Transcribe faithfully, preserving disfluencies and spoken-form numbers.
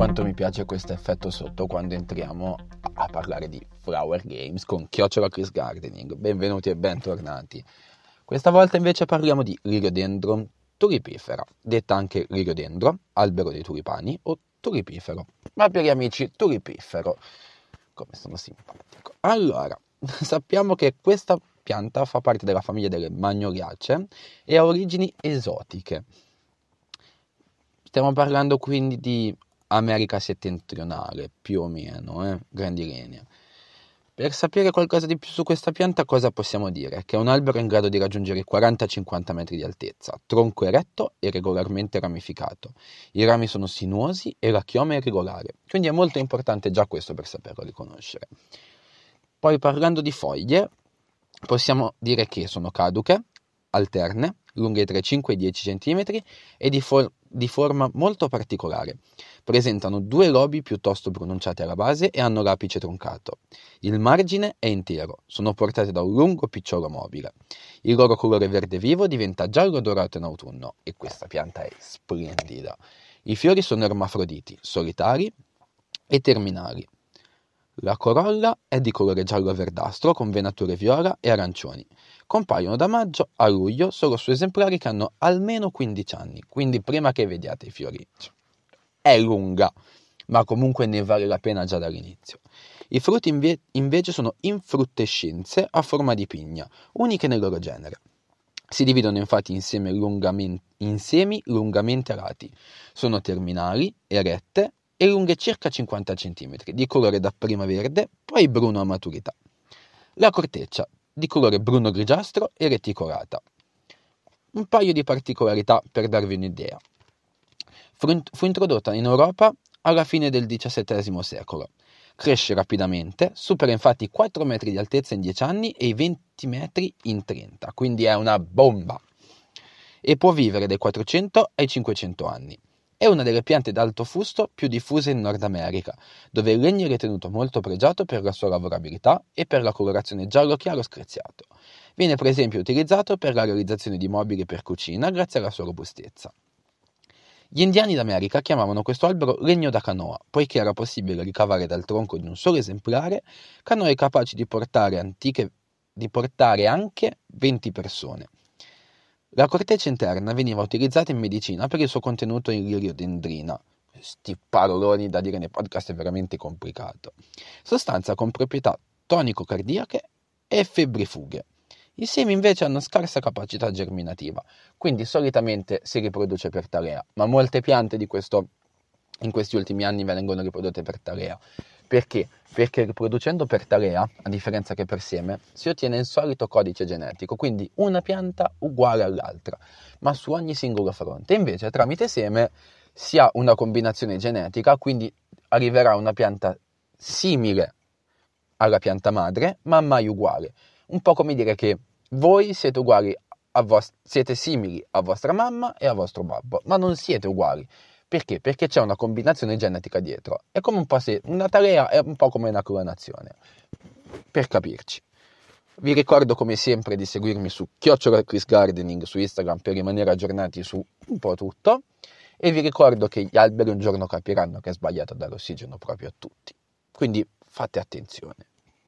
quanto mi piace questo effetto sotto quando entriamo a parlare di Flower Games con Chiocciola Chris Gardening. Benvenuti e bentornati. Questa volta invece parliamo di Liriodendron tulipifera, detta anche liriodendro, albero dei tulipani o tulipifero, ma per gli amici tulipifero. Come sono simpatico. Allora, sappiamo che questa pianta fa parte della famiglia delle magnoliacee e ha origini esotiche. Stiamo parlando quindi di America settentrionale, più o meno, eh? Grandi linee. Per sapere qualcosa di più su questa pianta, cosa possiamo dire? Che è un albero in grado di raggiungere i quaranta cinquanta metri di altezza, tronco eretto e regolarmente ramificato. I rami sono sinuosi e la chioma è regolare, quindi è molto importante già questo per saperlo riconoscere. Poi, parlando di foglie, possiamo dire che sono caduche, alterne, lunghe tra i cinque e i dieci centimetri e di, for- di forma molto particolare. Presentano due lobi piuttosto pronunciati alla base e hanno l'apice troncato. Il margine è intero, sono portate da un lungo picciolo mobile. Il loro colore verde vivo diventa giallo dorato in autunno e questa pianta è splendida. I fiori sono ermafroditi, solitari e terminali. La corolla è di colore giallo-verdastro con venature viola e arancioni. Compaiono da maggio a luglio solo su esemplari che hanno almeno quindici anni, quindi prima che vediate i fiori. È lunga, ma comunque ne vale la pena già dall'inizio. I frutti inve- invece sono infruttescenze a forma di pigna, uniche nel loro genere. Si dividono infatti in semi lungamente, in semi lungamente alati. Sono terminali, erette e lunghe circa cinquanta centimetri, di colore dapprima verde, poi bruno a maturità. La corteccia, di colore bruno-grigiastro e reticolata. Un paio di particolarità per darvi un'idea. Fu, fu introdotta in Europa alla fine del diciassettesimo secolo. Cresce rapidamente, supera infatti i quattro metri di altezza in dieci anni e i venti metri in trenta, quindi è una bomba. E può vivere dai quattrocento ai cinquecento anni. È una delle piante d'alto fusto più diffuse in Nord America, dove il legno è ritenuto molto pregiato per la sua lavorabilità e per la colorazione giallo chiaro screziato. Viene per esempio utilizzato per la realizzazione di mobili per cucina grazie alla sua robustezza. Gli indiani d'America chiamavano questo albero legno da canoa, poiché era possibile ricavare dal tronco di un solo esemplare canoe capaci di portare, antiche, di portare anche venti persone. La corteccia interna veniva utilizzata in medicina per il suo contenuto in liriodendrina. Sti paroloni da dire nei podcast è veramente complicato. Sostanza con proprietà tonico-cardiache e febbrifughe. I semi invece hanno scarsa capacità germinativa, quindi solitamente si riproduce per talea, ma molte piante di questo in questi ultimi anni vengono riprodotte per talea. Perché? Perché riproducendo per talea, a differenza che per seme, si ottiene il solito codice genetico, quindi una pianta uguale all'altra, ma su ogni singolo fronte. Invece tramite seme si ha una combinazione genetica, quindi arriverà una pianta simile alla pianta madre, ma mai uguale. Un po' come dire che voi siete uguali a vost- siete simili a vostra mamma e a vostro babbo, ma non siete uguali. Perché? Perché c'è una combinazione genetica dietro. È come un po' se una talea è un po' come una clonazione. Per capirci. Vi ricordo come sempre di seguirmi su Chiocciola Chris Gardening su Instagram per rimanere aggiornati su un po' tutto. E vi ricordo che gli alberi un giorno capiranno che è sbagliato dare ossigeno proprio a tutti. Quindi fate attenzione.